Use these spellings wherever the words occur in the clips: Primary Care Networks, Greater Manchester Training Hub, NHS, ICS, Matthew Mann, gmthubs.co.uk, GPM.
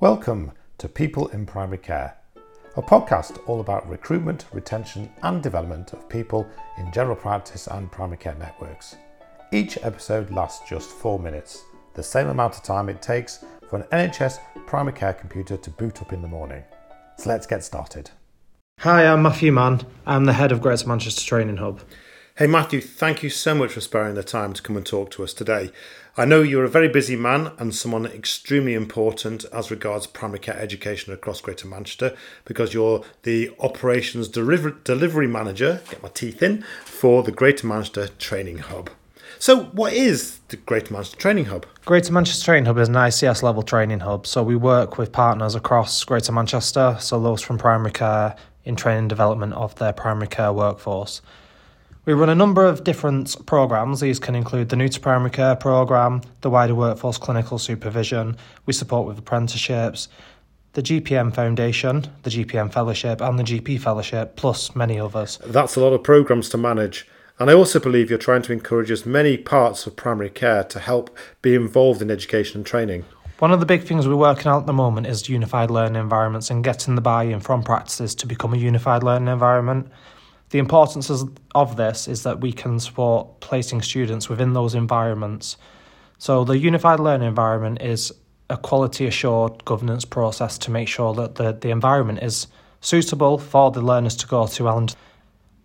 Welcome to People in Primary Care, a podcast all about recruitment, retention and development of people in general practice and primary care networks. Each episode lasts just 4 minutes, the same amount of time it takes for an NHS primary care computer to boot up in the morning. So let's get started. Hi, I'm Matthew Mann. I'm the head of Greater Manchester Training Hub. Hey Matthew, thank you so much for sparing the time to come and talk to us today. I know you're a very busy man and someone extremely important as regards primary care education across Greater Manchester, because you're the operations delivery manager, get my teeth in, for the Greater Manchester Training Hub. So what is the Greater Manchester Training Hub? Greater Manchester Training Hub is an ICS level training hub. So we work with partners across Greater Manchester, so those from primary care in training development of their primary care workforce. We run a number of different programmes. These can include the new to primary care programme, the wider workforce clinical supervision, we support with apprenticeships, the GPM Foundation, the GPM Fellowship and the GP Fellowship, plus many others. That's a lot of programmes to manage. And I also believe you're trying to encourage as many parts of primary care to help be involved in education and training. One of the big things we're working on at the moment is unified learning environments and getting the buy-in from practices to become a unified learning environment. The importance of this is that we can support placing students within those environments. So the unified learning environment is a quality assured governance process to make sure that the environment is suitable for the learners to go to. And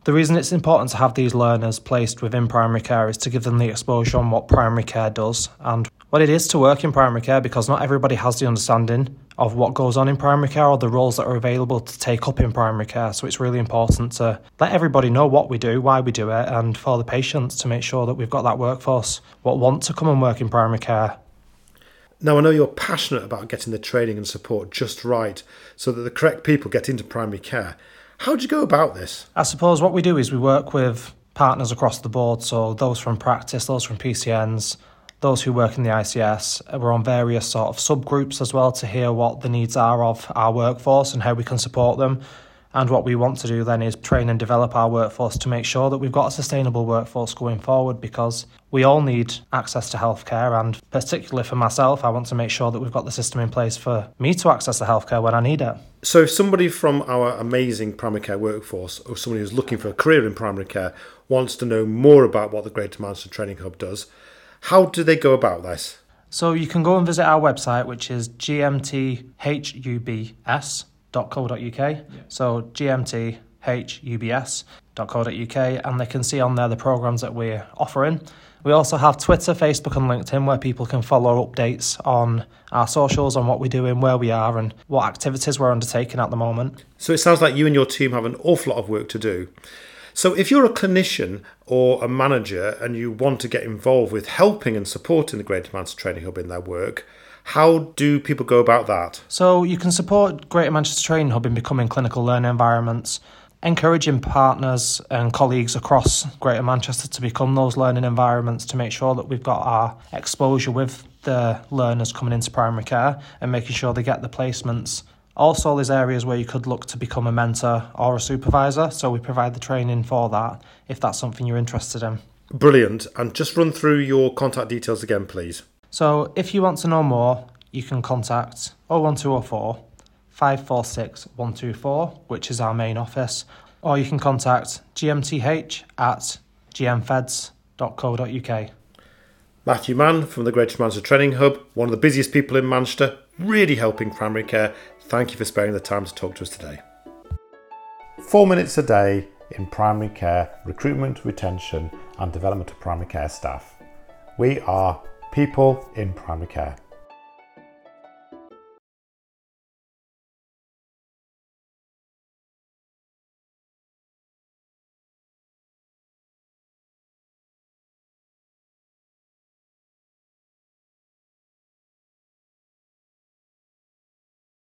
the reason it's important to have these learners placed within primary care is to give them the exposure on what primary care does and what it is to work in primary care, because not everybody has the understanding of what goes on in primary care or the roles that are available to take up in primary care. So it's really important to let everybody know what we do, why we do it, and for the patients to make sure that we've got that workforce what want to come and work in primary care. Now, I know you're passionate about getting the training and support just right so that the correct people get into primary care. How do you go about this? I suppose what we do is we work with partners across the board, so those from practice, those from PCNs, those who work in the ICS. We're on various sort of subgroups as well to hear what the needs are of our workforce and how we can support them. And what we want to do then is train and develop our workforce to make sure that we've got a sustainable workforce going forward, because we all need access to healthcare. And particularly for myself, I want to make sure that we've got the system in place for me to access the healthcare when I need it. So if somebody from our amazing primary care workforce, or somebody who's looking for a career in primary care, wants to know more about what the Greater Manchester Training Hub does, how do they go about this? So you can go and visit our website, which is gmthubs.co.uk. Yeah. So gmthubs.co.uk, and they can see on there the programmes that we're offering. We also have Twitter, Facebook and LinkedIn, where people can follow updates on our socials, on what we're doing, where we are and what activities we're undertaking at the moment. So it sounds like you and your team have an awful lot of work to do. So if you're a clinician or a manager and you want to get involved with helping and supporting the Greater Manchester Training Hub in their work, how do people go about that? So you can support Greater Manchester Training Hub in becoming clinical learning environments, encouraging partners and colleagues across Greater Manchester to become those learning environments to make sure that we've got our exposure with the learners coming into primary care and making sure they get the placements. Also, there's areas where you could look to become a mentor or a supervisor, so we provide the training for that, if that's something you're interested in. Brilliant. And just run through your contact details again, please. So, if you want to know more, you can contact 01204 546 124, which is our main office, or you can contact gmth@gmfeds.co.uk. Matthew Mann from the Greater Manchester Training Hub, one of the busiest people in Manchester, really helping primary care. Thank you for sparing the time to talk to us today. 4 minutes a day in primary care, recruitment, retention and development of primary care staff. We are People in Primary Care.